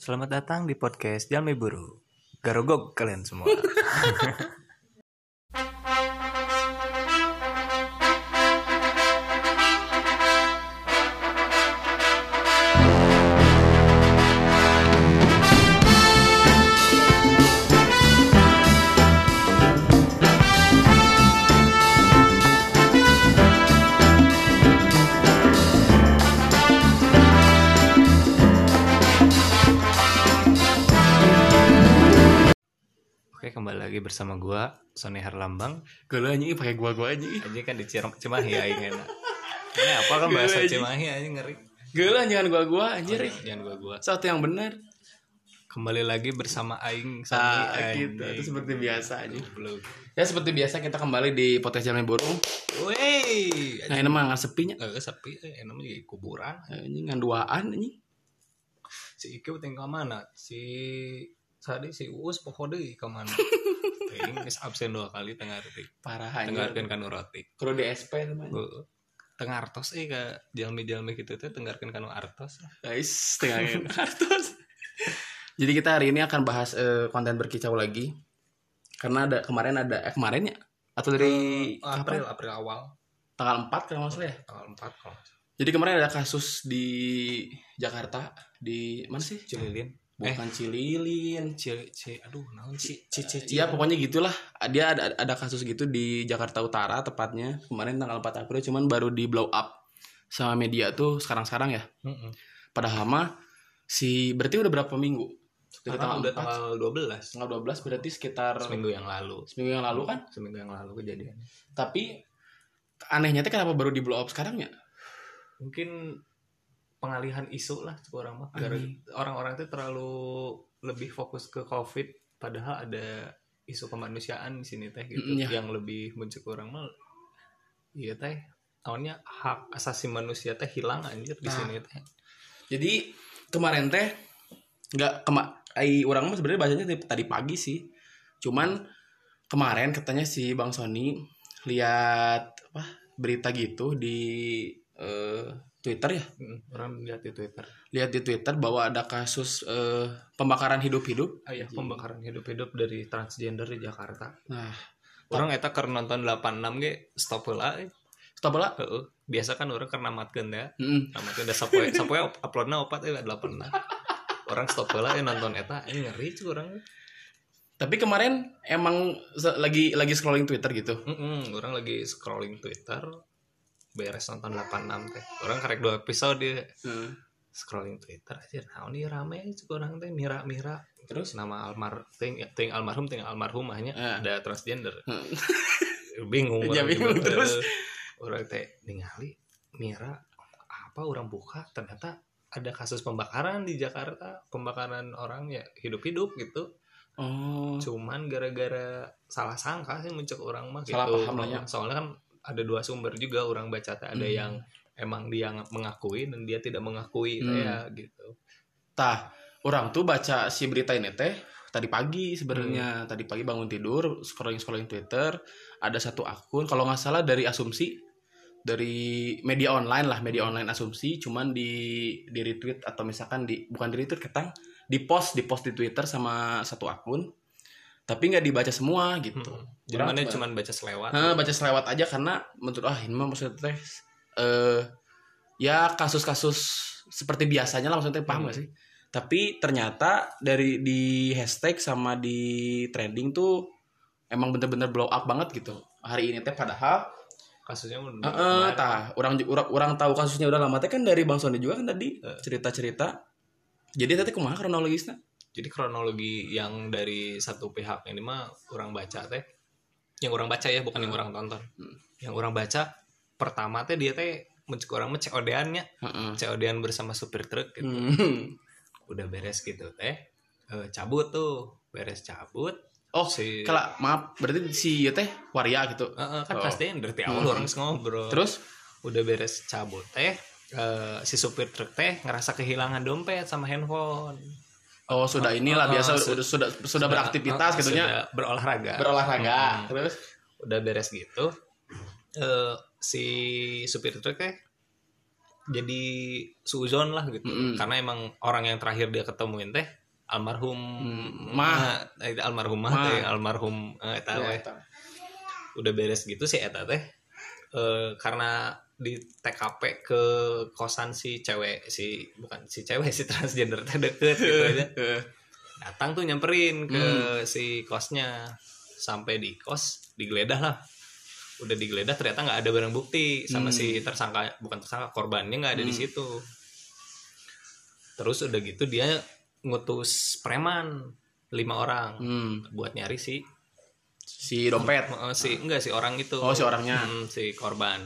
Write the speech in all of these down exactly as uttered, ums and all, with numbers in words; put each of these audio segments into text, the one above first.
Selamat datang di podcast Jalmi Buru. Garogog kalian semua. Lagi bersama gue, Soni Harlambang. Gue lu anjing, pake gua-gua anjing. Anjing kan di Cimahi ya, ingin enak. Ini apa kan bahasa Cimahi anjing, ngeri. Gue lu jangan gua-gua anjir. Oh, ya, jangan gua-gua. Satu yang benar. Kembali lagi bersama Aing sama ah, kita. Itu seperti biasa anjing. Ya seperti biasa kita kembali di podcast Jalmi Buru. Wey. Nah, ini mah enggak sepinya. Enggak sepi, ini mah di kuburan anjing nganduaan anjing. Si Iki uting ke mana? Si Sadi si Uus pokoknya ke mana? Ting is absen dua kali tengah arti. Parahan. Tenggarkan kan uroti. Kalau di S P namanya. Tengah artos eh ka jalmi-jalmi gitu teh tenggarkan kan artos. Guys, tenggarkan artos. Jadi kita hari ini akan bahas eh, konten berkicau lagi. Karena ada kemarin ada eh, kemarin ya atau dari uh, April apa? April awal. Tanggal empat kalau enggak salah ya. Tanggal empat kalau. Jadi kemarin ada kasus di Jakarta di mana sih? Cililin. Bukan eh. Cililin, Cil, Cil, aduh, naon sih? Iya, pokoknya gitulah. Dia ada ada kasus gitu di Jakarta Utara tepatnya kemarin tanggal empat April, cuman baru di blow up sama media tuh sekarang-sekarang ya. Mm-hmm. Padahal mah si berarti udah berapa minggu? Dari tanggal udah tanggal dua belas. Tanggal dua belas berarti sekitar seminggu yang lalu. Seminggu yang lalu kan? Seminggu yang lalu kejadian. Tapi anehnya tuh kenapa baru di blow up sekarang ya? Mungkin pengalihan isu lah orang mah. Orang-orang itu terlalu lebih fokus ke COVID, padahal ada isu kemanusiaan di sini teh gitu. Mm, yeah. Yang lebih muncul orang mah iya teh awalnya hak asasi manusia teh hilang anjir di nah. Sini teh. Jadi kemarin teh enggak kema ai orang mah sebenarnya bacanya tadi pagi sih. Cuman kemarin katanya si Bang Sony lihat apa berita gitu di uh, Twitter ya? Orang lihat di Twitter. Lihat di Twitter bahwa ada kasus eh, pembakaran hidup-hidup. Ah, iya, pembakaran hidup-hidup dari transgender di Jakarta. Nah, orang eta keur nonton delapan enam ge stop heula. Stop heula? Heeh. Biasa kan orang keur namatkeun da. Heeh. Namatkeun da sapoe. Sapoe uploadna opat euy delapan enam. Orang stop heula eh, nonton eta, ini ngeri cuy orang. Tapi kemarin emang lagi lagi scrolling Twitter gitu. Heeh, orang lagi scrolling Twitter. Beres nonton delapan enam teh. Orang karek dua episode dia. Hmm. Scrolling Twitter aja. Nah, ini rame orang teh Mira-Mira. Terus nama almar ting, ting almarhum ting almarhumahnya yeah. Ada transgender. Hmm. Bingung. Ya, bingung juga. Terus orang teh ningali Mira apa orang buka ternyata ada kasus pembakaran di Jakarta, pembakaran orang ya hidup-hidup gitu. Oh. Cuman gara-gara salah sangka sih muncul orang mah gitu. Salah paham banyak. Soalnya kan ada dua sumber juga orang baca teh ada hmm. yang emang dia mengakui dan dia tidak mengakui hmm. ya gitu. Tah, orang tuh baca si berita ini teh tadi pagi sebenarnya hmm. tadi pagi bangun tidur scrolling-scrolling Twitter ada satu akun kalau nggak salah dari asumsi dari media online lah media online asumsi cuman di di retweet atau misalkan di bukan di retweet ketang di post di post di Twitter sama satu akun. Tapi nggak dibaca semua gitu. Hmm. Jadi mana cuma baca selewat. Nah, baca selewat aja karena menurut ah ini mah maksudnya eh ya kasus-kasus seperti biasanya lah maksudnya paham hmm. gak sih? Tapi ternyata dari di hashtag sama di trending tuh emang bener-bener blow up banget gitu. Hari ini teh padahal kasusnya udah heeh uh, tah orang orang tahu kasusnya udah lama teh kan dari Bang Sony juga kan tadi uh. cerita-cerita. Jadi teh kumaha kronologisnya? Jadi kronologi yang dari satu pihak ini mah orang baca teh, yang orang baca ya bukan yang orang tonton. Hmm. Yang orang baca pertama teh dia teh mencek orang mencek odeannya, uh-uh. C O D-an bersama supir truk gitu. Hmm. Udah beres gitu teh, e, cabut tuh, beres cabut. Oh, si... kalau maaf berarti si ya teh waria gitu. Uh-uh, kan pasti oh. Dari awal hmm. orang ngobrol. Terus udah beres cabut teh, e, si supir truk teh ngerasa kehilangan dompet sama handphone. Oh sudah inilah oh, biasa su- sudah, sudah sudah beraktivitas oh, gitunya berolahraga berolahraga hmm. Terus udah beres gitu uh, si supir truk teh jadi suuzon lah gitu. Mm-hmm. Karena emang orang yang terakhir dia ketemuin teh almarhum mm, mah eh, almarhum mah teh almarhum eh, eta ya, eta. Udah beres gitu si eta teh eh, karena di T K P ke kosan si cewek si bukan si cewek si transgender teh deket gitu aja. Datang tuh nyamperin ke hmm. si kosnya, sampai di kos digeledah lah. Udah digeledah ternyata nggak ada barang bukti sama hmm. si tersangka, bukan tersangka, korbannya nggak ada hmm. di situ. Terus udah gitu dia ngutus preman lima orang hmm. buat nyari si si dompet si enggak si orang itu oh si orangnya hmm, si korban.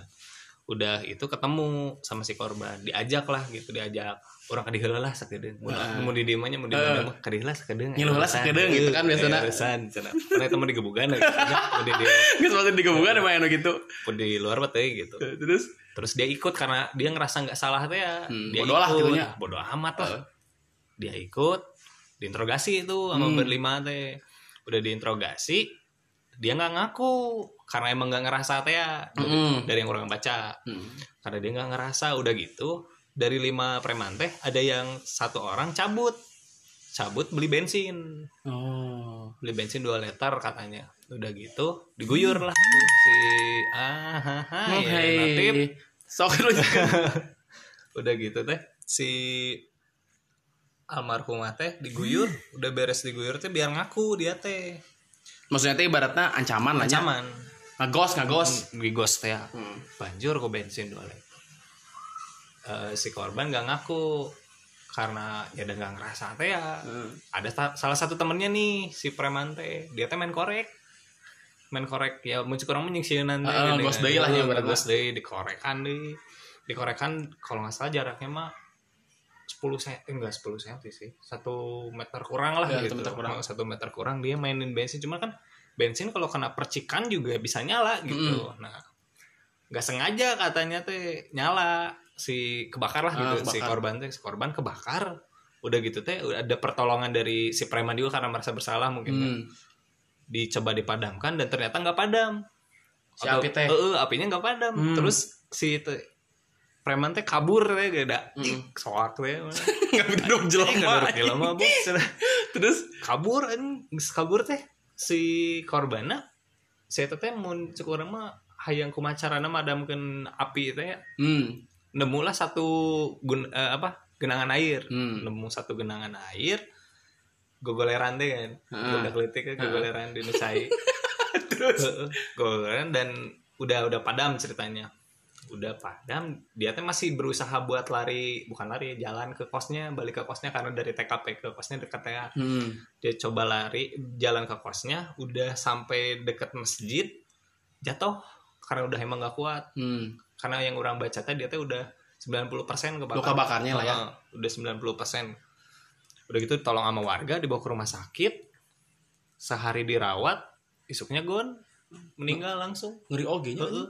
Udah itu ketemu sama si korban, diajak lah gitu, diajak orang kadiheula lah sakedeung mun mun di dieu mah nya mun di dieu mah kadiheula sakedeung ngilulah sakedeung gitu kan biasana resan cenah pernah teman di gebugan gitu mun di dieu geus maksud di gebugan mah anu gitu mun di luar mah teh gitu terus terus dia ikut karena dia ngerasa enggak salah teh ya hmm, bodoh lah gitu nya bodoh amat lah uh. Dia ikut diinterogasi itu sama hmm. berlima teh. Udah diinterogasi dia nggak ngaku karena emang nggak ngerasa teh ya dari, mm. dari yang orang baca mm. karena dia nggak ngerasa. Udah gitu dari lima preman teh ada yang satu orang cabut cabut beli bensin oh. beli bensin dua liter katanya. Udah gitu diguyur lah si ah ah ah natip sok lu udah gitu teh si almarhumah teh diguyur mm. udah beres diguyur teh biar ngaku dia teh. Maksudnya itu ibaratnya ancaman lah. Ancaman. Ngegos, ngegos. Ngegos teh. Hmm. Banjur ku bensin dua liter. Uh, si korban gak ngaku karena ya udah gak ngerasa teh ya. Hmm. Ada ta- salah satu temennya nih si preman teh. Dia teh main korek. Main korek ya muncul kurang menyingsinan teh. Uh, ngegos deui lah ya berarti. Ngegos deui dikorekan deui. Dikorekan kalau enggak salah jaraknya mah sepuluh senti enggak sepuluh senti sih satu meter kurang lah ya, gitu satu meter kurang dia mainin bensin. Cuma kan bensin kalau kena percikan juga bisa nyala gitu mm. Nah nggak sengaja katanya teh nyala si kebakar lah gitu ah, kebakar. si korban teh si korban kebakar. Udah gitu teh ada pertolongan dari si preman juga karena merasa bersalah mungkin mm. dicoba dipadamkan dan ternyata nggak padam si Atau, api teh uh, apinya nggak padam mm. Terus si te, preman teh kabur teh geda mm. soak teh nggak duduk jelema nggak duduk jelema terus kabur an kabur teh si korbana saya si teh mun cek urang mah hayang kumacarana madamkeun api teh mm. nemulah satu gun, uh, apa genangan air mm. nemu satu genangan air gogoleran teh kan udah kletik gogoleran di Nusai terus gogoleran dan udah udah padam ceritanya. Udah padam, dia teh masih berusaha buat lari, bukan lari, jalan ke kosnya, balik ke kosnya karena dari T K P ke kosnya deket ya. Hmm. Dia coba lari, jalan ke kosnya, udah sampai deket masjid, jatuh karena udah emang gak kuat. Hmm. Karena yang orang baca teh dia teh udah sembilan puluh persen kebakar. Luka bakarnya lah ya. Udah sembilan puluh persen. Udah gitu tolong sama warga dibawa ke rumah sakit. Sehari dirawat, isuknya gon, meninggal langsung. Ngeri ogenya. Heeh.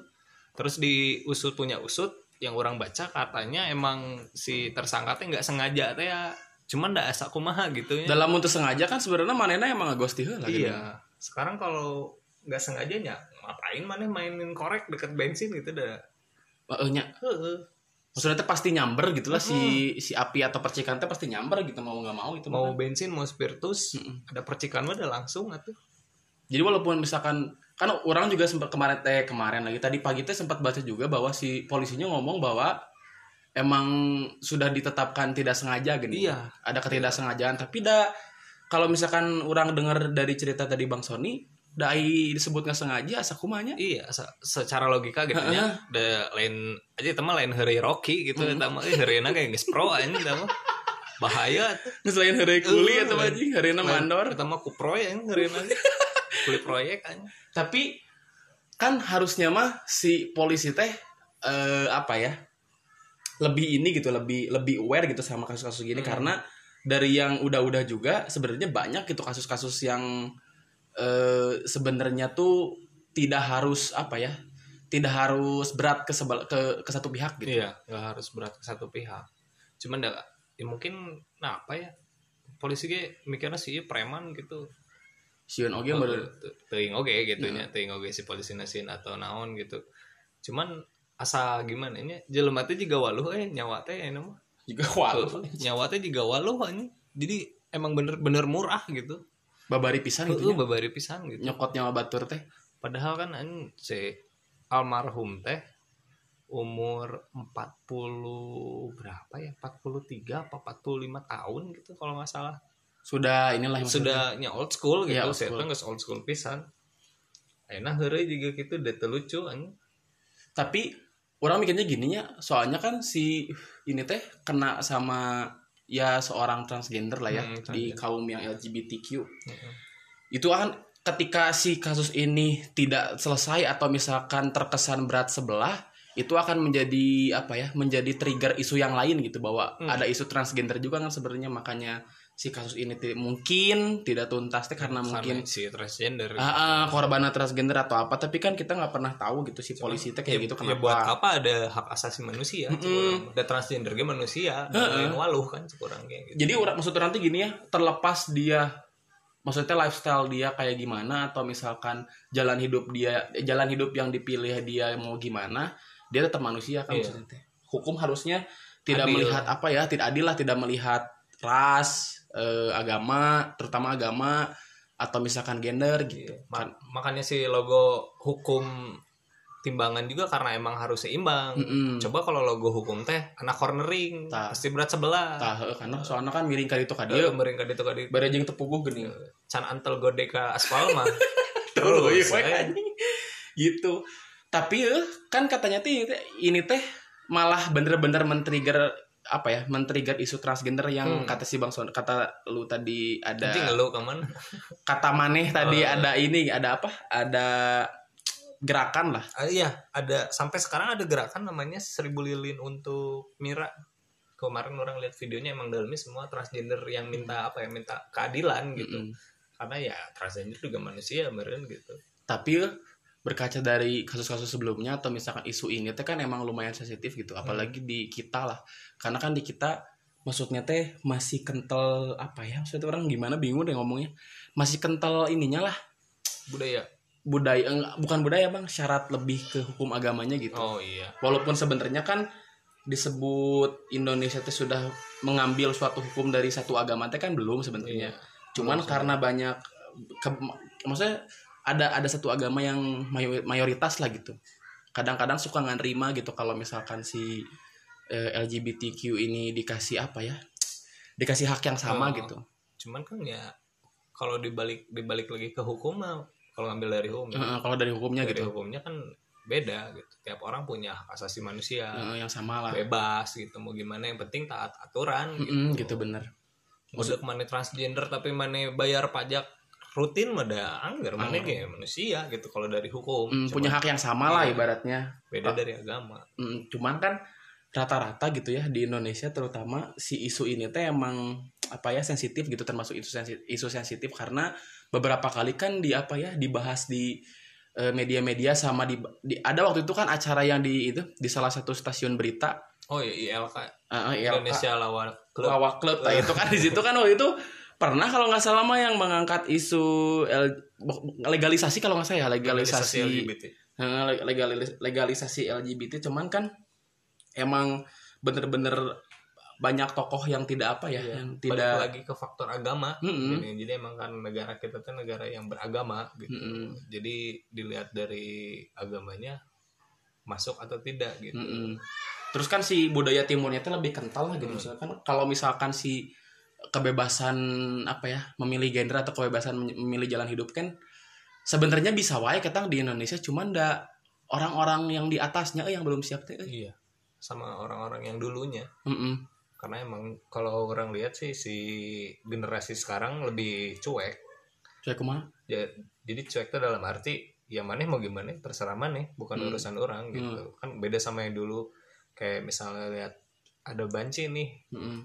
Terus di usut punya usut yang orang baca katanya emang si tersangka teh nggak sengaja teh ya, cuman ndak asa kumaha gitu ya. Dalam untuk sengaja kan sebenarnya manena emang ngegosti heula. Iya. Gitu. Sekarang kalau nggak sengajanya ngapain maneh mainin korek deket bensin gitu dah. Heeh nya. Heeh. Maksudnya teh pasti nyamber gitulah mm-hmm. si si api atau percikan teh pasti nyamber gitu mau nggak mau itu. Mau mana? Bensin mau spiritus mm-hmm. ada percikan mah udah langsung atuh. Jadi walaupun misalkan kan orang juga sempat kemarin teh kemarin lagi tadi pagi teh sempat baca juga bahwa si polisinya ngomong bahwa emang sudah ditetapkan tidak sengaja gini. Iya. Ada ketidaksengajaan tapi da kalau misalkan orang dengar dari cerita tadi Bang Soni, dai disebut nggak sengaja asa kumanya? Iya, asa, secara logika gitu nya. Da lain aja teman lain heureuy Rocky gitu eta mah eh heureuna kayak geus pro anjing eta mah. Bahaya tuh. Selain heureuy kuli eta mah anjing heureuna mandor. Eta mah kupro anjing heureuna. Kulit proyek kan. Tapi kan harusnya mah si polisi teh eh, apa ya lebih ini gitu lebih lebih aware gitu sama kasus-kasus gini hmm. karena dari yang udah-udah juga sebenarnya banyak gitu kasus-kasus yang eh, sebenarnya tuh tidak harus apa ya tidak harus berat ke sebal, ke, ke satu pihak gitu. Iya nggak harus berat ke satu pihak. Cuman dah ya mungkin nah apa ya polisi ge mikirnya si preman gitu. Siun oge baru teuing oge gitu nya, teuing oge si polisi nasin atau naon gitu. Cuman asa gimana ini jelema teh jiga waluh eh nyawa teh ini mah jiga waluh nyawa teh jiga waluh ini jadi emang bener-bener murah gitu babari pisan gitu uh, babari pisan gitu nyokot nyawa batur teh padahal kan an si almarhum teh umur empat puluh berapa ya empat puluh tiga apa empat puluh lima tahun gitu kalau nggak salah sudah inilah sudahnya old school gitu ya, old school. Saya nggak old school pisan enak hari juga gitu deh lucu an tapi orang mikirnya gininya soalnya kan si ini teh kena sama ya seorang transgender lah ya hmm, di kaum yang L G B T Q hmm. Itu kan ketika si kasus ini tidak selesai atau misalkan terkesan berat sebelah itu akan menjadi apa ya menjadi trigger isu yang lain gitu bahwa hmm. ada isu transgender juga kan sebenarnya makanya si kasus ini t- mungkin tidak tuntas teh karena sama mungkin si transgender ah, ah, korban transgender atau apa tapi kan kita nggak pernah tahu gitu si polisi teh kayak ya, gitu kenapa ya buat apa ada hak asasi manusia mm-hmm. ada transgender gak manusia yang waluh kan kurang kayak gitu. Jadi maksud nanti gini ya terlepas dia maksudnya lifestyle dia kayak gimana atau misalkan jalan hidup dia jalan hidup yang dipilih dia mau gimana dia tetap manusia kan yeah. Maksudnya hukum harusnya tidak adil. Melihat apa ya tidak adil lah tidak melihat ras Eh, agama, terutama agama atau misalkan gender gitu. Mak- makanya si logo hukum timbangan juga karena emang harus seimbang. Mm-mm. Coba kalau logo hukum teh anak cornering, Ta. Pasti berat sebelah. Tah, karena soalnya kan miring ka ditu ka dieu, miring ka ditu ka dieu. Bareng jeung tepuguh geuning. Can antel gode ka aspal mah. Terus gitu. Tapi kan katanya teh ini teh malah bener-bener men-trigger apa ya men-trigger isu transgender yang hmm. kata si Bang Son kata lu tadi ada lu, kata maneh tadi oh. Ada ini ada apa ada gerakan lah ah, iya ada sampai sekarang ada gerakan namanya seribu lilin untuk Mira kemarin orang lihat videonya emang dalamnya semua transgender yang minta apa ya minta keadilan gitu mm-hmm. Karena ya transgender juga manusia meren gitu tapi berkaca dari kasus-kasus sebelumnya atau misalkan isu ini teh kan emang lumayan sensitif gitu apalagi hmm. di kita lah karena kan di kita maksudnya teh masih kental apa ya maksudnya orang gimana bingung deh ngomongnya masih kental ininya lah budaya budaya eh, bukan budaya bang syarat lebih ke hukum agamanya gitu oh, iya. Walaupun sebenarnya kan disebut Indonesia teh sudah mengambil suatu hukum dari satu agama teh kan belum sebenarnya iya. Cuman belum, karena sebenernya. Banyak ke, maksudnya ada ada satu agama yang mayoritas lah gitu. Kadang-kadang suka nggak nerima gitu kalau misalkan si eh, L G B T Q ini dikasih apa ya? Dikasih hak yang sama oh, gitu. Cuman kan ya kalau dibalik dibalik lagi ke hukum mah kalau ngambil dari hukum. Uh, kalau dari hukumnya dari gitu. Hukumnya kan beda gitu. Tiap orang punya hak asasi manusia uh, yang sama lah. Bebas gitu mau gimana yang penting taat aturan gitu. Mm-hmm, gitu bener. Maksud mana transgender tapi mana bayar pajak rutin mada anggar mana kayak manusia gitu kalau dari hukum mm, punya hak yang sama lah ibaratnya beda dari agama mm, cuman kan rata-rata gitu ya di Indonesia terutama si isu ini teh emang apa ya sensitif gitu termasuk isu sensitif, isu sensitif karena beberapa kali kan di apa ya dibahas di e, media-media sama di, di ada waktu itu kan acara yang di itu di salah satu stasiun berita oh iya I L K uh, I L K Indonesia Lawak Club Lawak Club nah, itu kan di situ kan waktu itu pernah kalau nggak salah mah yang mengangkat isu legalisasi kalau nggak salah ya legalisasi legalisasi L G B T. Legalisasi L G B T cuman kan emang bener-bener banyak tokoh yang tidak apa ya iya. Yang tidak balik lagi ke faktor agama mm-hmm. Jadi, jadi emang kan negara kita tuh negara yang beragama gitu mm-hmm. Jadi dilihat dari agamanya masuk atau tidak gitu mm-hmm. Terus kan si budaya timurnya itu lebih kental lah gitu mm-hmm. Kan kalau misalkan si kebebasan apa ya memilih gender atau kebebasan memilih jalan hidup kan sebenarnya bisa wae ketang di Indonesia cuman da orang-orang yang di atasnya eh yang belum siap teh iya sama orang-orang yang dulunya mm-mm. Karena emang kalau orang lihat sih si generasi sekarang lebih cuek cuek kemana ya, jadi cuek itu dalam arti ya maneh mau gimana terserah maneh bukan mm. urusan orang gitu mm. Kan beda sama yang dulu kayak misalnya lihat ada banci nih mm-mm.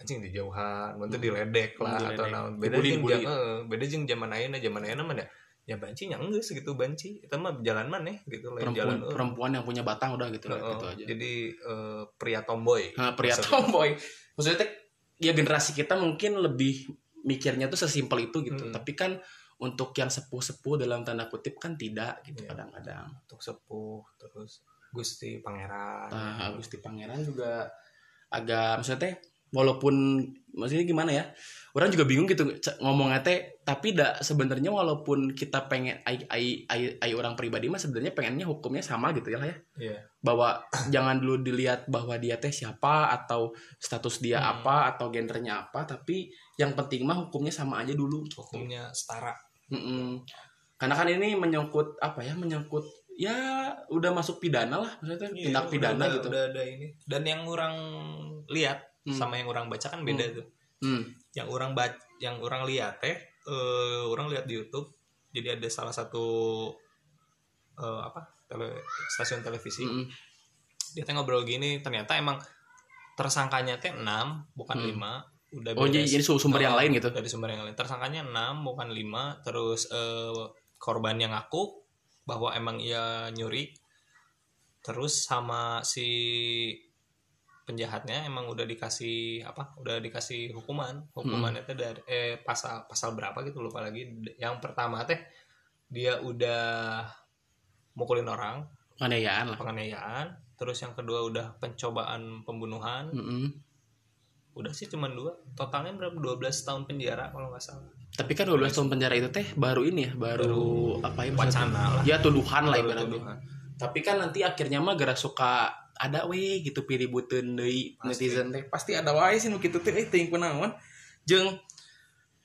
Anjing di jauhan, nanti diledek lah diledek. Atau naon beda jeung eh, beda jeung zaman ayeuna, zaman ayeuna mah ya banci nya enggak segitu banci. Eta mah jalan maneh gitu lain jalan eueuh. Perempuan yang punya batang udah gitu, oh, gitu aja. Jadi eh, pria tomboy. Nah, pria maksudnya. Tomboy. Maksudnya ya generasi kita mungkin lebih mikirnya tuh sesimpel itu gitu. Hmm. Tapi kan untuk yang sepuh-sepuh dalam tanda kutip kan tidak gitu ya. Kadang-kadang. Untuk sepuh terus Gusti Pangeran. Nah, Gusti Pangeran juga agak maksudnya walaupun maksudnya gimana ya? Orang juga bingung gitu ngomongnya teh, tapi da sebenarnya walaupun kita pengen ai ai ai, ai orang pribadi mah sebenarnya pengennya hukumnya sama gitu ya lah ya. Iya. Bahwa jangan dulu dilihat bahwa dia teh siapa atau status dia hmm. apa atau gendernya apa, tapi yang penting mah hukumnya sama aja dulu. Hukumnya setara. Mm-mm. Karena kan ini menyangkut apa ya? Menyangkut ya udah masuk pidana lah maksudnya iya, tindak pidana udah, gitu. Udah ada ini. Dan yang orang lihat hmm. sama yang orang baca kan beda hmm. tuh. Hmm. Yang orang baca, yang orang lihat teh, uh, orang lihat di YouTube, jadi ada salah satu uh, apa tele, stasiun televisi, hmm. dia teh ngobrol gini, ternyata emang tersangkanya teh enam bukan hmm. lima, udah oh jadi sumber yang lain gitu, dari sumber yang lain, tersangkanya enam bukan lima, terus uh, korban yang ngaku bahwa emang ia nyuri, terus sama si penjahatnya emang udah dikasih apa? Udah dikasih hukuman. Hukumannya hmm. teh dari eh pasal pasal berapa gitu lupa lagi. Yang pertama teh dia udah mukulin orang, penganiayaan lah. Penganiayaan. Terus yang kedua udah pencobaan pembunuhan. Mm-hmm. Udah sih cuma dua. Totalnya berapa? dua belas tahun penjara kalau nggak salah. Tapi kan dua belas tahun penjara itu teh baru ini ya, baru, baru apa ya? Wacana lah. Ya tuduhan lah ibaratnya. Tapi kan nanti akhirnya mah gara suka ada we gitu piributeun deui netizen teh pasti ada wae sih nu kitu teh eh teuing kunaon jeung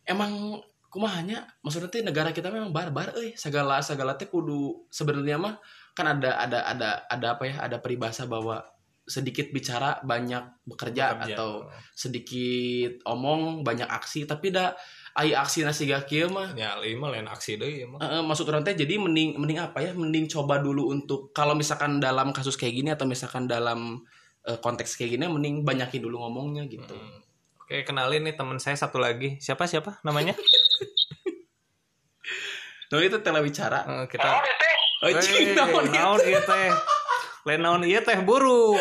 emang kumaha nya maksudna teh negara kita memang barbar euy segala segala teh kudu sebenarnya mah kan ada ada ada ada apa ya ada peribahasa bahwa sedikit bicara banyak bekerja, bekerja. Atau sedikit omong banyak aksi tapi da ai aksi nasi gak kieu mah ya lima lain aksi deui mah heeh maksud urang teh jadi mending mending apa ya mending coba dulu untuk kalau misalkan dalam kasus kayak gini atau misalkan dalam uh, konteks kayak gini mending banyakin dulu ngomongnya gitu. Hmm. Oke, kenalin nih teman saya satu lagi. Siapa siapa namanya? Nah, itu telewicara. Uh, kita oh, cing naon ieu teh? Lain naon ieu teh buru.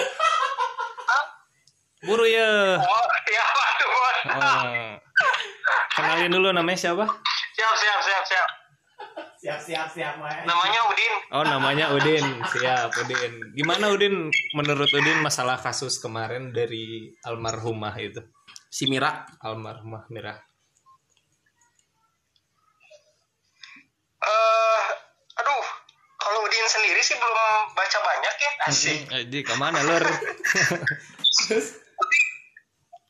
Buru ye. Oh, iya waduh. Oh. Kenalin dulu namanya siapa? Siap, siap, siap, siap. Siap, siap, siap, Mas. Namanya Udin. Oh, namanya Udin. Siap, Udin. Gimana Udin? Menurut Udin masalah kasus kemarin dari almarhumah itu? Si Mira, almarhumah Mira. Uh, aduh, kalau Udin sendiri sih belum baca banyak ya, asik. Jadi kemana lur?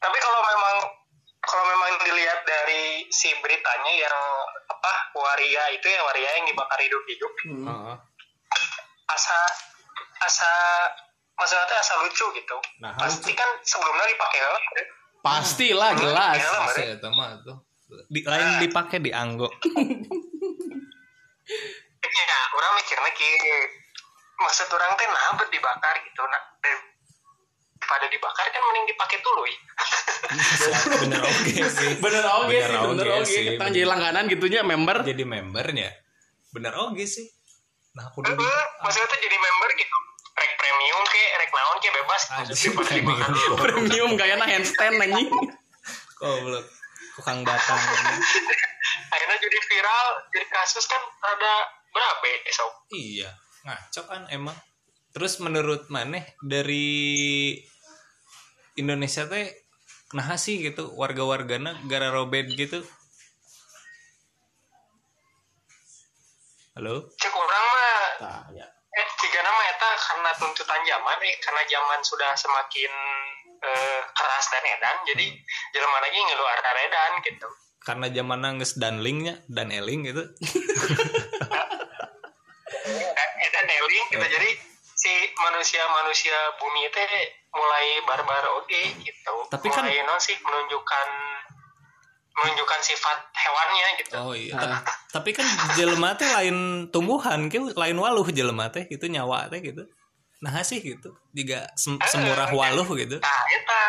Tapi kalau memang kalau memang dilihat dari si beritanya yang apa waria itu ya waria yang dibakar hidup-hidup, hmm. asa asa maksudnya asa lucu gitu. Nah, pasti kan sebelumnya dipakai helm. Pastilah hmm. jelas. Saya teman tuh. Di, lain nah. Dipakai di anggo. Ya, orang mikirnya kayak maksud orang teh nah dibakar gitu nah. Pada dibakar kan mending dipakai tuluy. Bener oke okay sih. Bener oke okay sih, bener oke. Okay. Okay. Kita jadi langganan gitunya member. Jadi membernya. Bener oke okay sih. Nah, aku udah maksudnya tuh jadi member gitu. Rek premium ke, rek naon ke bebas. Daripada dimakan premium gayana handstand anjing. Goblok. Tukang datang. Akhirnya jadi viral, jadi kasus kan ada berapa esok. Iya. Ngaco kan emang. Terus menurut maneh dari Indonesia teh naha sih gitu warga-wargana gara robet gitu. Halo? Cek orang mah. Tah ya. Eh cigana mah eta karena tuntutan zaman eh karena zaman sudah semakin eh, keras dan edan jadi hmm. jelema lagi ngeluar edan gitu. Karena zamanna geus danlingnya dan eling gitu. Edan eling gitu jadi si manusia-manusia bumi teh mulai barbar oke okay, gitu. Tapi kan mulai non sih menunjukkan menunjukkan sifat hewannya gitu. Oh iya. Nah. Tapi kan jelema teh lain tumbuhan, kieu lain waluh jelema teh gitu nyawa teh gitu. Nah sih gitu, juga sem- semurah waluh gitu. Nah, eta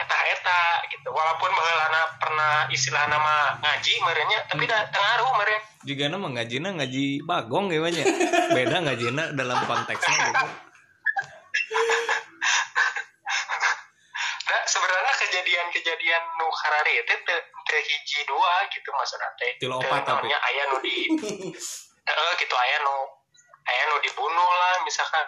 eta eta gitu. Walaupun baheulana pernah istilah nama ngaji merenya, tapi da tengaruh mere. Jigana mah ngajina ngaji bagong gimana? Beda ngajina dalam konteksnya gitu. Nah, sebenarnya kejadian-kejadian nu karari teh teh hiji dua gitu maksudna teh. Tilopat tapi aya nu di heeh gitu aya nu ayah nu dibunuh lah misalkan,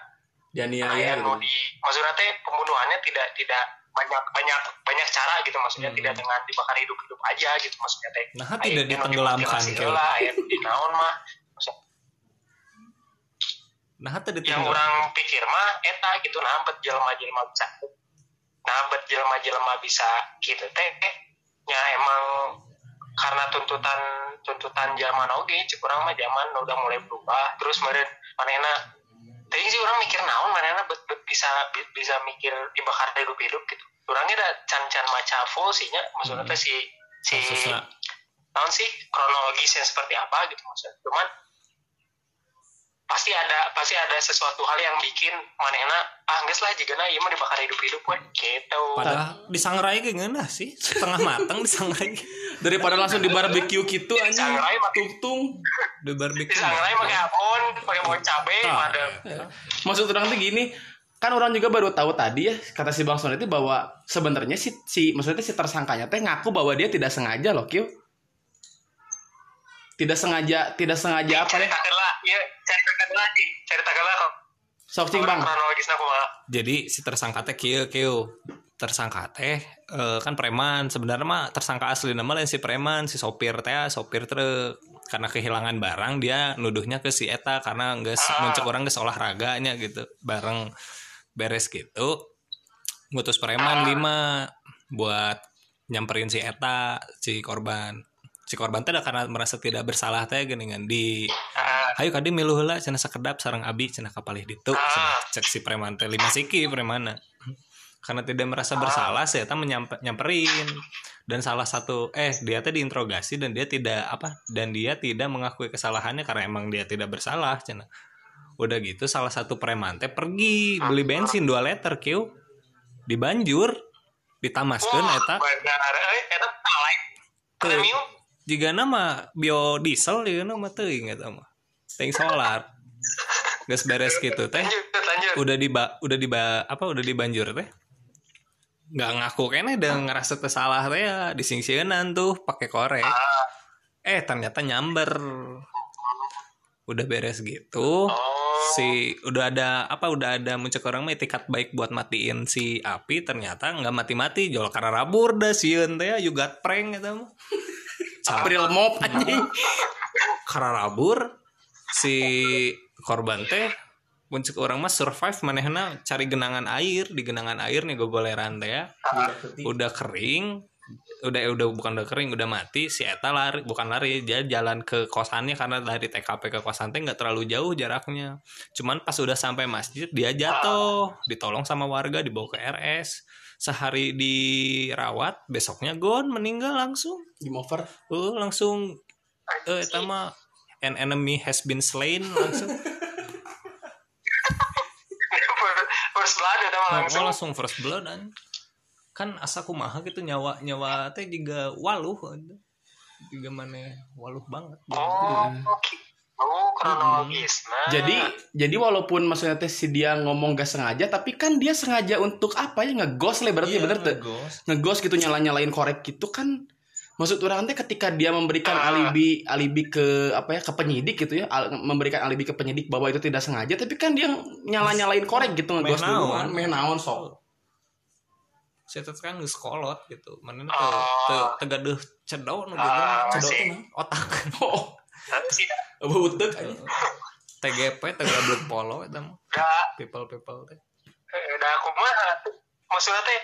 ayah nu di, maksudnya teh pembunuhannya tidak tidak banyak banyak banyak cara gitu maksudnya, hmm. tidak dengan dibakar hidup hidup aja gitu maksudnya teh. Nah tidak ditenggelamkan gitu lah, ayah nu di naon mah. Nah tadi yang orang pikir mah eta gitu, nah bet jelema-jelema bisa, nah bet jelema-jelema bisa gitu teh, ya emang karena tuntutan tuntutan zaman oge, cek urang mah zaman udah mulai berubah, terus meureun manehna teh sih urang mikir naon manehna bet, bet bisa bet, bisa mikir dibakar hidup-hidup gitu. Urangnya da can-can maca full sih nya, maksudnya hmm. si si naon sih kronologisnya seperti apa gitu maksudnya. Cuman pasti ada pasti ada sesuatu hal yang bikin manehna ah geus lah jigana ieu mah dibakar hidup-hidup we gitu. Padahal disangrai ge ngeunah sih, setengah matang disangrai. Daripada langsung di barbeque kitu anjing. Tungtung di barbeque. Disangrai make abon, pakai bawang cabe, madem. Maksud urang teh gini, kan orang juga baru tahu tadi ya kata si Bang Son itu bahwa sebenarnya si si maksudnya si tersangkanya teh ngaku bahwa dia tidak sengaja loh, Q. Tidak sengaja, tidak sengaja apa ya? Ya, ceritakan lagi, ceritakan lagi. Sok cing Bang. Jadi si tersangka teh kieu kieu. Tersangka teh kan preman, sebenarnya mah tersangka asli nama lain si preman, si sopir teh, sopir truk. Karena kehilangan barang dia nuduhnya ke si eta karena geus ah. muncul orang geus olahraganya gitu. Bareng beres gitu. Ngutus preman ah. lima buat nyamperin si eta, si korban. Si korban teh karena merasa tidak bersalah teh geuningan di hayu kadi milu heula cenah sakedap sareng abi cenah kapalih ditu cek si preman teh lima siki premana karena tidak merasa bersalah si eta menyamperin dan salah satu eh dia teh diinterogasi dan dia tidak apa dan dia tidak mengakui kesalahannya karena emang dia tidak bersalah cenah udah gitu salah satu preman teh pergi beli bensin dua liter kieu di banjur ditamaskeun eta eta jika nama biodiesel ya nama tuh ingat sama tank solar gas beres gitu teh udah di udah di apa udah dibanjur teh nggak ngaku kayaknya udah ngerasa tersalah teh ya disingsienan tuh pakai korek eh ternyata nyamber udah beres gitu si udah ada apa udah ada muncul orang mah itikat baik buat matiin si api ternyata nggak mati-mati jol karena rabur dah sieun teh you got prank gitu April Mop anjing. Karena rabur si korban teh muncul orang mah survive manehna cari genangan air, di genangan air nih gogoleran teh. Udah kering, udah udah bukan udah kering, udah mati si eta lari, bukan lari, dia jalan ke kosannya karena dari T K P ke kosan teh enggak terlalu jauh jaraknya. Cuman pas udah sampai masjid dia jatuh, ditolong sama warga dibawa ke R S. Sehari dirawat, besoknya gon meninggal langsung. Gimover? Uh, langsung eh eta mah an enemy has been slain langsung. First blood eta mah langsung. Oh, langsung first blood an. Kan asa kumaha gitu nyawa-nyawa teh juga waluh. Juga mana waluh banget. Oh, oke. Oh, kronologis. Nah. Jadi, jadi walaupun maksudnya teh si dia ngomong gak sengaja, tapi kan dia sengaja untuk apa ya nge-ghost lah berarti yeah, bener tuh. Nge-ghost gitu nyala-nyalain korek gitu kan. Maksud orang teh ketika dia memberikan ah. alibi alibi ke apa ya ke penyidik gitu ya, al- memberikan alibi ke penyidik bahwa itu tidak sengaja, tapi kan dia nyala-nyalain korek gitu nge-ghost dulu kan. Meh naon sok. Saya tetep kan ngeskolot gitu. Mana tuh te- tegaduh cedau nu gimana? Cedau tuh otak. Oh. Beutek aja. T G P tegablek polo eta mah. People-people teh. Da kumaha maksudna teh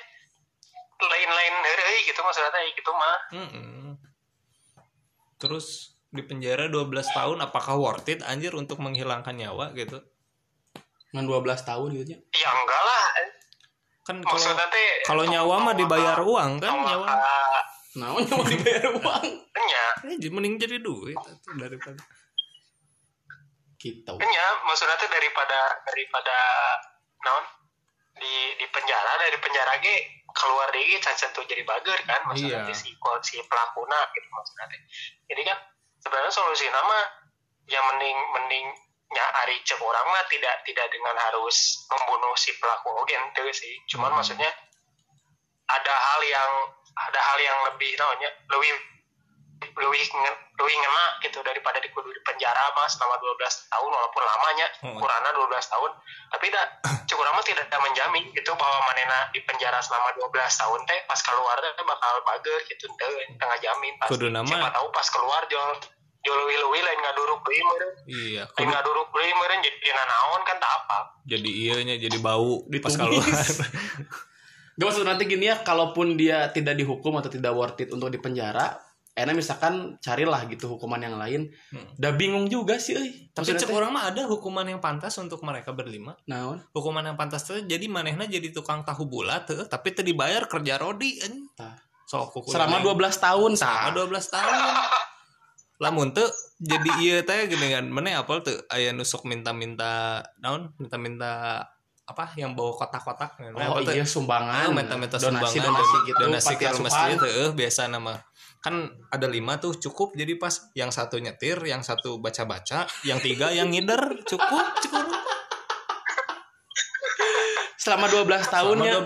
lain-lain heureuy gitu maksudna teh gitu mah. Heeh. Terus di penjara dua belas tahun apakah worth it anjir untuk menghilangkan nyawa gitu? Ngan dua belas tahun gitu nya. Ya enggak lah. Kan kalau kalau nyawa mah dibayar uang kan nyawa. Naon nyawa dibayar uang. Nya, mending jadi duit daripada kita. Nya, maksudnya teh daripada daripada naon di di penjara, dari penjara ge keluar deui cacat tuh jadi bager kan maksudnya iya. si si pelakuna gitu maksudnya teh. Jadi kan sebenarnya solusina mah yang mending mending nya ari cek urang mah tidak tidak dengan harus membunuh si pelaku oge teh sih. Cuman hmm. maksudnya ada hal yang ada hal yang lebih namanya lebih lebih lebih enak gitu daripada dikudu di penjara mas selama dua belas tahun walaupun lamanya kurana dua belas tahun tapi tak cukup lama tidak ada menjamin gitu bahwa manena di penjara selama dua belas tahun teh pas keluar teh bakal bager gitu teh tengah jamin pas siapa tahu pas keluar jol jol lewi-lewi lain ngaduruk deui meureun iya lain ngaduruk deui meureun jadi nanaon kan tak apa jadi ieu nya jadi bau pas keluar. Gak maksud nanti gini ya, kalaupun dia tidak dihukum atau tidak worth it untuk dipenjara, enak misalkan carilah gitu hukuman yang lain. Hmm. Udah bingung juga sih, eh. Tapi sekurang mah ada hukuman yang pantas untuk mereka berlima. Naon? Hukuman yang pantas tuh jadi manehna jadi tukang tahu bulat, tuh, tapi tuh dibayar kerja rodi. So, selama dua belas tahun, tah. Selama dua belas tahun. Lamun tuh jadi ieu teh geningan meneh apal tuh aya nusuk minta-minta naon? Minta-minta apa yang bawa kotak-kotak kan oh, iya, sumbangan meta-meta donasi sumbangan, donasi gitu donasi ke masjid heeh biasa nama kan ada lima tuh cukup jadi pas yang satu nyetir yang satu baca-baca yang tiga yang ngider cukup cukup selama dua belas tahun ya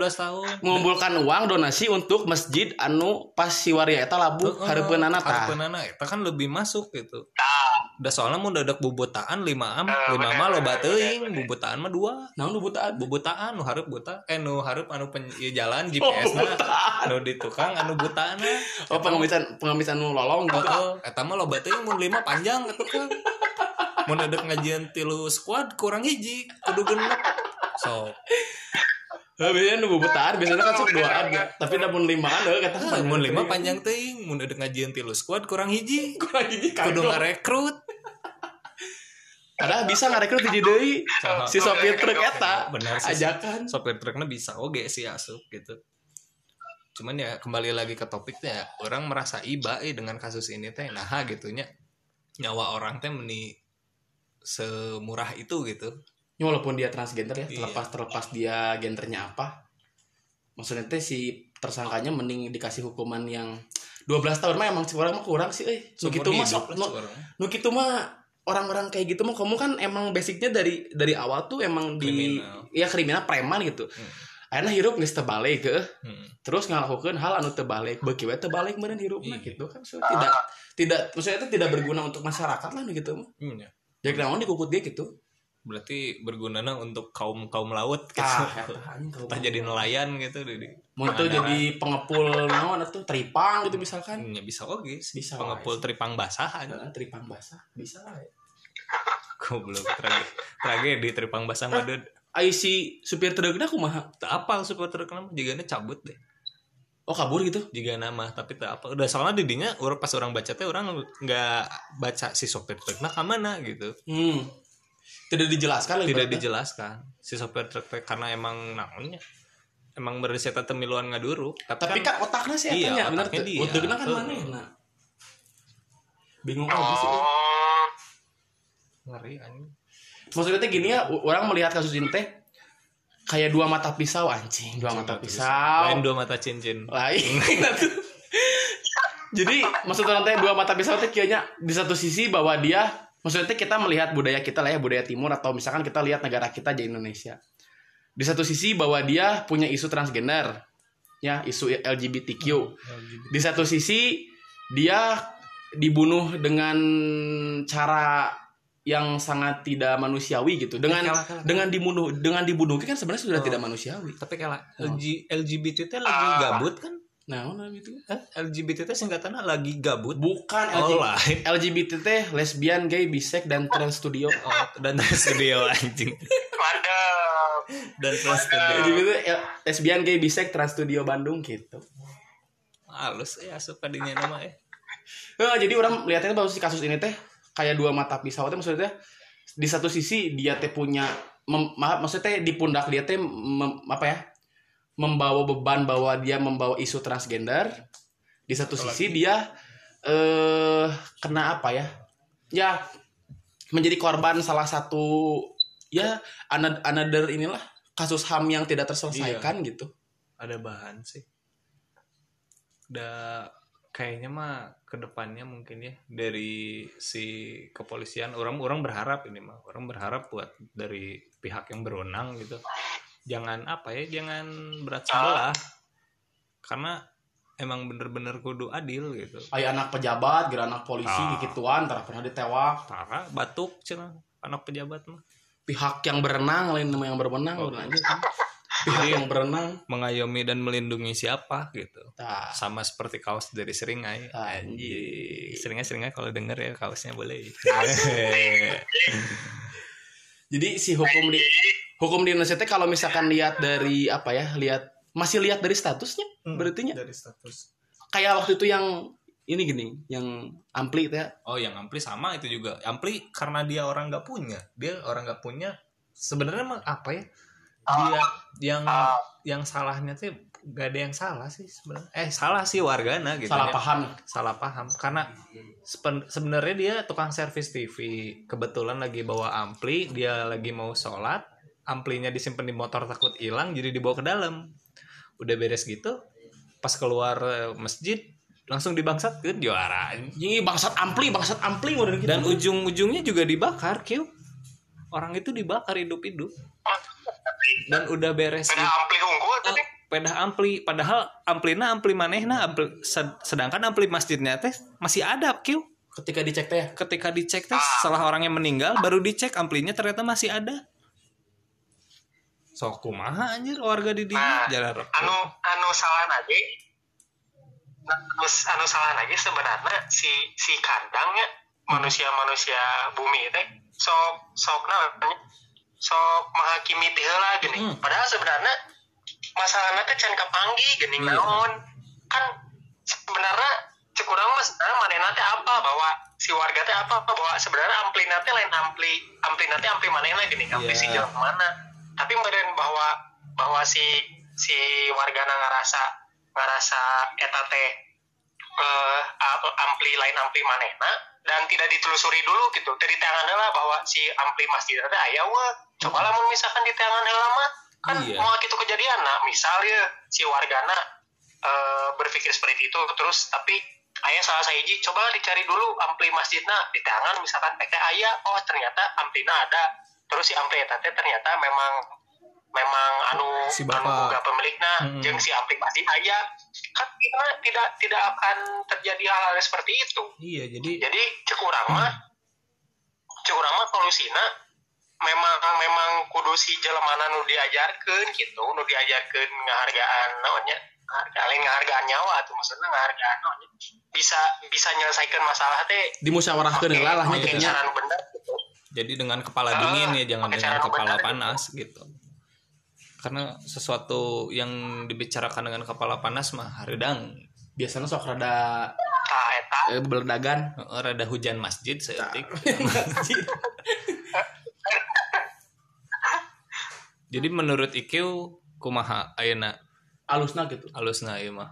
mengumpulkan uang donasi untuk masjid anu pas siwaria eta labuh hareupeun anak tah hareupeun anak eta kan lebih masuk gitu udah soalnya mau dadak bubutaan lima am lima mah loba teuing bubutaan mah dua naon bubutaan bubutaan nu hareup buta eh nu hareup anu pen, jalan G P S na anu di tukang anu butaan oh pengemis pengemis anu lolong gitu eta mah loba teuing mun lima panjang gitu kan mun dadak ngajian tilu squad kurang hiji kudu genep so biasanya nu bubutaan biasanya kan sok duaan tapi namun limaan heeh kata mun lima panjang teuing mun ada ngajian tilu squad kurang hiji kurang hiji kudu ngarekrut padahal bisa ngarekrut hiji deui si sopir truk eta bener ajakan sopir trukna bisa oge sih asup gitu cuman ya kembali lagi ke topiknya orang merasa iba eh dengan kasus ini teh nah gitunya nyawa orang teh meni semurah itu gitu. Ya, walaupun dia transgender ya, terlepas terlepas dia gendernya apa. Maksudnya teh si tersangkanya mending dikasih hukuman yang dua belas tahun mah emang seorang mah kurang sih euy. Nu kitu mah nu kitu mah orang-orang kayak gitu mah kamu kan emang basicnya dari dari awal tuh emang kriminal. Di ya kriminal preman gitu. Hmm. Ayeuna hirup geus teu balik heeh. Hmm. Terus ngalakukeun hal anu teu balik, beuki we teu balik meureun hirupna yeah. Gitu kan so, tidak ah. tidak maksudnya itu tidak berguna untuk masyarakat lah gitu mah. Hmm, ya. Jadi naon dikukut dia gitu. Berarti bergunana untuk kaum kaum laut gitu. Ah, kita jadi nelayan gitu di. Mun tuh jadi pengepul naon atuh tripang gitu misalkan. Ya bisa oge, bisa pengepul ya. Tripang basah aja. Tripang basah bisa lah. Ya. Goblok tragedi. Tragedi tripang basah mah deud. Ai si supir trukna kumaha? Teu apal supir trukna mah jigana cabut deh. Oh kabur gitu? Jika nama tapi tak apa. Udah soalnya didinya orang pas orang baca teh orang nggak baca si sopir truk nak kemana gitu. Hmm. Tidak dijelaskan. Tidak dijelaskan. Si sopir truk teh karena emang naonnya emang beriseta temiluan ngaduru. Tapi, tapi kan, kan otaknya sih iya, ya benar tuh. Otaknya kan mana? Nah. Bingung aja sih. Ngeri anjing. Maksudnya teh gini ya orang melihat kasus ini teh. Kayak dua mata pisau anjing, dua Cuma mata pisau. pisau. Lain dua mata cincin. Lain atuh. Jadi maksud orang teh dua mata pisau teh kayaknya di satu sisi bahwa dia maksudnya kita melihat budaya kita lah ya budaya timur atau misalkan kita lihat negara kita di Indonesia. Di satu sisi bahwa dia punya isu transgender, ya, isu L G B T Q. L G B T Q. Di satu sisi dia dibunuh dengan cara yang sangat tidak manusiawi gitu dengan kala, kala, kala. dengan dibunuh dengan dibunuh kan sebenarnya sudah oh. tidak manusiawi tapi kalau oh. L G B T teh lagi gabut kan nah nah gitu L G B T teh singkatannya lagi gabut bukan L G B T oh, L G B T teh lesbian gay bisek dan trans studio oh, dan trans studio anjing mantap dan trans studio L G B T lesbian gay bisek trans studio Bandung gitu halus ya suka dinya nama eh nah, jadi orang lihatnya bahwa si kasus ini teh kayak dua mata pisau teh maksudnya di satu sisi dia teh punya mem, maksudnya di pundak dia teh apa ya membawa beban bahwa dia membawa isu transgender di satu Atau sisi lagi. Dia eh kena apa ya ya menjadi korban salah satu ya another inilah kasus H A M yang tidak terselesaikan iya. Gitu ada bahan sih udah kayaknya mah kedepannya mungkin ya dari si kepolisian orang-orang berharap ini mah orang berharap buat dari pihak yang berwenang gitu jangan apa ya jangan berat sebelah karena emang bener-bener kudu adil gitu. Aya anak pejabat, gara anak polisi ah. Gituan, tara pernah ditewak, tara batuk cenah anak pejabat mah. Pihak yang berenang lain sama yang berwenang, oh. Aja kan. Pihak yang berenang mengayomi dan melindungi siapa gitu. Nah. Sama seperti kaos dari Seringai. Nah. Anjir. Seringai-seringai kalau denger ya kaosnya boleh. Jadi si hukum di hukum di Indonesia kalau misalkan lihat dari apa ya, lihat masih lihat dari statusnya, hmm, berartinya dari status. Kayak waktu itu yang ini gini, yang ampli itu ya. Oh, yang ampli sama itu juga. Ampli karena dia orang nggak punya, dia orang nggak punya. Sebenarnya mah apa ya? Dia yang uh, yang salahnya tuh gak ada yang salah sih sebenarnya. Eh salah sih wargana gitu. Salah ya. Paham. Salah paham karena sebenarnya dia tukang servis T V. Kebetulan lagi bawa ampli, dia lagi mau sholat. Amplinya disimpan di motor takut hilang, jadi dibawa ke dalam. Udah beres gitu, pas keluar masjid langsung dibangsat ke juara. Ini bangsat ampli, bangsat ampli gitu. Dan ujung-ujungnya juga dibakar, Q. Orang itu dibakar hidup-hidup. Dan udah beres. Pedah ampli unggul tadi. Pedah ampli, padahal amplina ampli manehna, ampli, sedangkan ampli masjidnya teh masih ada, Q. Ketika dicek teh, ketika dicek teh setelah orangnya meninggal baru dicek amplinya ternyata masih ada. Sok kumaha anjir warga di dieu nah, jalan rek. Anu anu salah lagi. Terus anu salah lagi sebenarnya si si kandangnya manusia-manusia bumi teh sok sokna sok mahakimi teh heula geuning. Hmm. Padahal sebenarnya masalahna teh can kapanggih geuning hmm. Naon. Kan sebenarnya cekurang mah sebenarnya manehna teh apa bawa si warga teh apa bawa sebenarnya amplina teh lain ampli amplina teh ampli manehna geuning ampli yeah. Si jalan mana. Tapi meren bahwa bahwa si si wargana ngarasa ngarasa eta teh eh ampli lain ampli manehna dan tidak ditelusuri dulu gitu. Tadi tangan heula bahwa si ampli masjid teh aya we. Coba lamun misalkan di tangan heula mah kan iya. Mau kitu kejadian nah, misalnya si wargana e, berpikir seperti itu terus tapi aya salah sahiji coba dicari dulu ampli masjidna di tangan misalkan teh aya oh ternyata amplina ada. Terus si ampli eta teh ternyata memang memang anu si anu boga pemilikna hmm. Jeung si ampli masih aya kan kita tidak tidak akan terjadi hal-hal seperti itu. Iya, jadi jadi cekurang mah hmm. cekurang mah solusina memang memang kudu si jelemana nu diajarkeun kitu, nu diajarkeun ngahargaan naon nya? Hargaan ngahargaan nyawa atuh maksudnya ngahargaan naon nya? Bisa bisa nyelesaikeun masalah teh dimusyawarahkeun heula lah nya cara nu bener gitu. Jadi dengan kepala dingin ya, jangan dengan kepala panas gitu. Karena sesuatu yang dibicarakan dengan kepala panas mah hareudang. Biasanya sok rada eh, beledagan, rada hujan masjid saeutik. Masjid. Jadi menurut I Q kumaha ayeuna? Alusna gitu. Alusna ieu mah.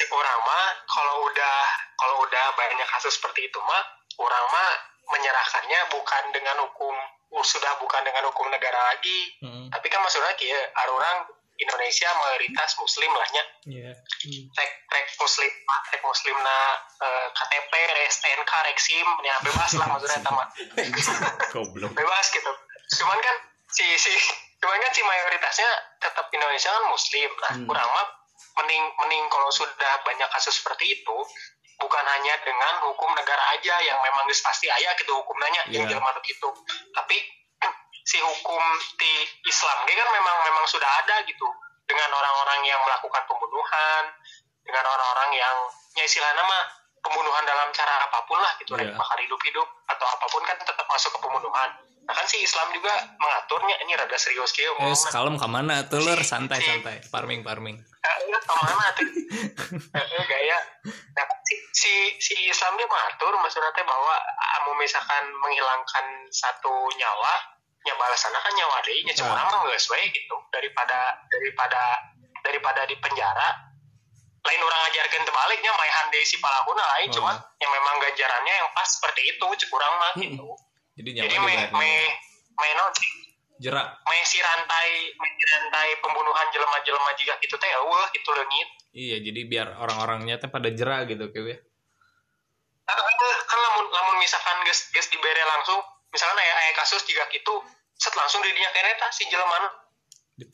Cek urang mah kalau udah kalau udah banyak kasus seperti itu mah urang mah menyerahkannya bukan dengan hukum sudah bukan dengan hukum negara lagi hmm. Tapi kan maksudnya ya orang Indonesia mayoritas muslim lahnya yeah. hmm. Tek tek muslim tek muslim na uh, K T P S T N K reksim ya bebas lah maksudnya sama bebas gitu cuman kan si si cuman kan si mayoritasnya tetap Indonesia kan muslim lah hmm. Kurang mah mending mending kalau sudah banyak kasus seperti itu bukan hanya dengan hukum negara aja yang memang geus pasti aya gitu hukumnya yeah. Yang jelema gitu. Tapi si hukum di Islam dia kan memang memang sudah ada gitu dengan orang-orang yang melakukan pembunuhan, dengan orang-orang yang ya istilahnya mah pembunuhan dalam cara apapun lah gitu, yeah. Rek bakar hidup-hidup atau apapun kan tetap masuk ke pembunuhan. Nah kan si Islam juga mengaturnya ini rada serius kieu. Wes kalem ka mana atuh lur santai-santai, farming-farming. Heeh, ka mana atuh. Heeh gaya. Nah si si, si Islam dia mengatur maksudnya teh bahwa amun misalkan menghilangkan satu nyawa, nya balasanna kan nyawa deui, nya cuma urang geus we gitu daripada daripada daripada di penjara. Lain orang ajarkan terbaliknya maehan deui si palakuna lain oh. Cuma yang memang ganjarannya yang pas seperti itu, cekurang mah gitu. Jadi nyawa jadi me, me, me jerak me si rantai me rantai pembunuhan jelema-jelema juga gitu teh wah itu leungit iya jadi biar orang-orangnya teh pada jerak gitu kayak kan lamun lamun misalkan geus geus dibere langsung misalkan aya aya kasus juga gitu set langsung di dinya keneta si jelema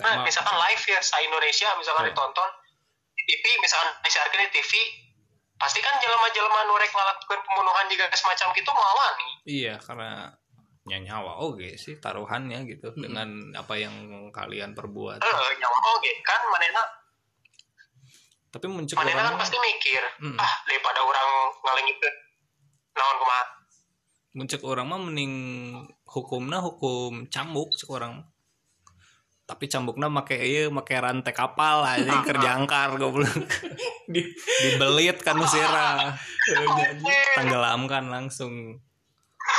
nah misalkan live ya sa Indonesia misalkan oh. Ditonton T V, misalkan disiarkan di T V, pasti kan jelema-jelema nu rek ngalakukeun pembunuhan juga semacam gitu mawani. Iya, karena nyawa oge sih taruhannya gitu hmm. dengan apa yang kalian perbuat. Heeh, nyawa oge kan manehna. Tapi muncul manehna kan pasti mikir, hmm. ah daripada orang ngalengitkeun naon kumaha. Muncul orang mah mending hukumna hukum cambuk seorang. Tapi cambukna make ieu make rantai kapal aja keur jangkar goblok. Dibelit kan musira. Tenggelamkan langsung.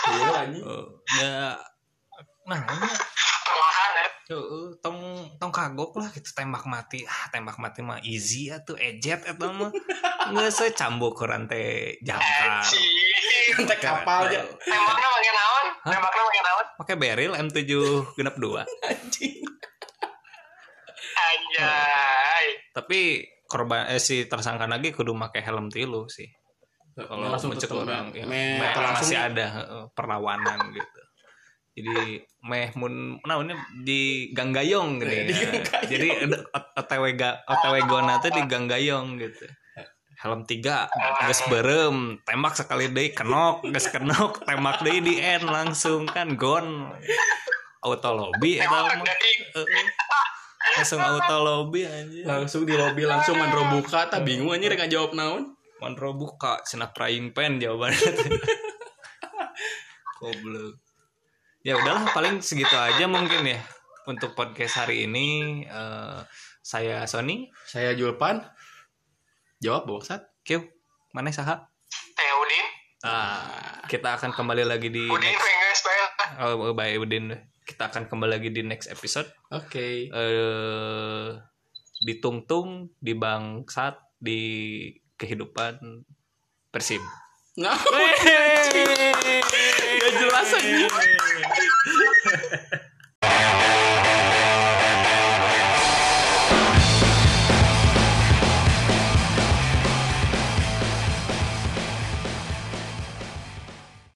Iya anjing. Ya nah, tuh tong tong kagok lah gitu tembak mati. Ah, tembak mati mah easy atuh ejet eta mah. Geus se cambuk rantai jangkar. Rantai kapal aja. Tembakna make naon? Tembakna make naon? Make beril M tujuh genep dua. Anjing. Anjay. Tapi korban eh, si tersangka lagi kudu make helm tilu sih. Kalau mencet orang ya, meh masih ada uh, perlawanan gitu. Jadi meh mun nah ini di Ganggayong gini. Ya. Jadi otw otw gona teh di Ganggayong gitu. Helm tiga geus beureum, tembak sekali deui kenok, geus kenok, tembak deui di end langsung kan gon. Auto lobby eta mah. Langsung auto lobby anjir. Langsung di lobby langsung mandro buka tah bingung anjir rek ngajawab naon. Mandro buka cenah frying pan jawabannya. Goblok. Ya udahlah paling segitu aja mungkin ya untuk podcast hari ini. Uh, saya Sony, saya Julpan. Jawab Boksat. Kieu. Mane saha? Teh Udin. Ah, kita akan kembali lagi di Udin next... Oh, bye Udin. Kita akan kembali lagi di next episode. Oke. Okay. Uh, ditungtung, dibangsat, di kehidupan Persib. Nah, gak jelas aja.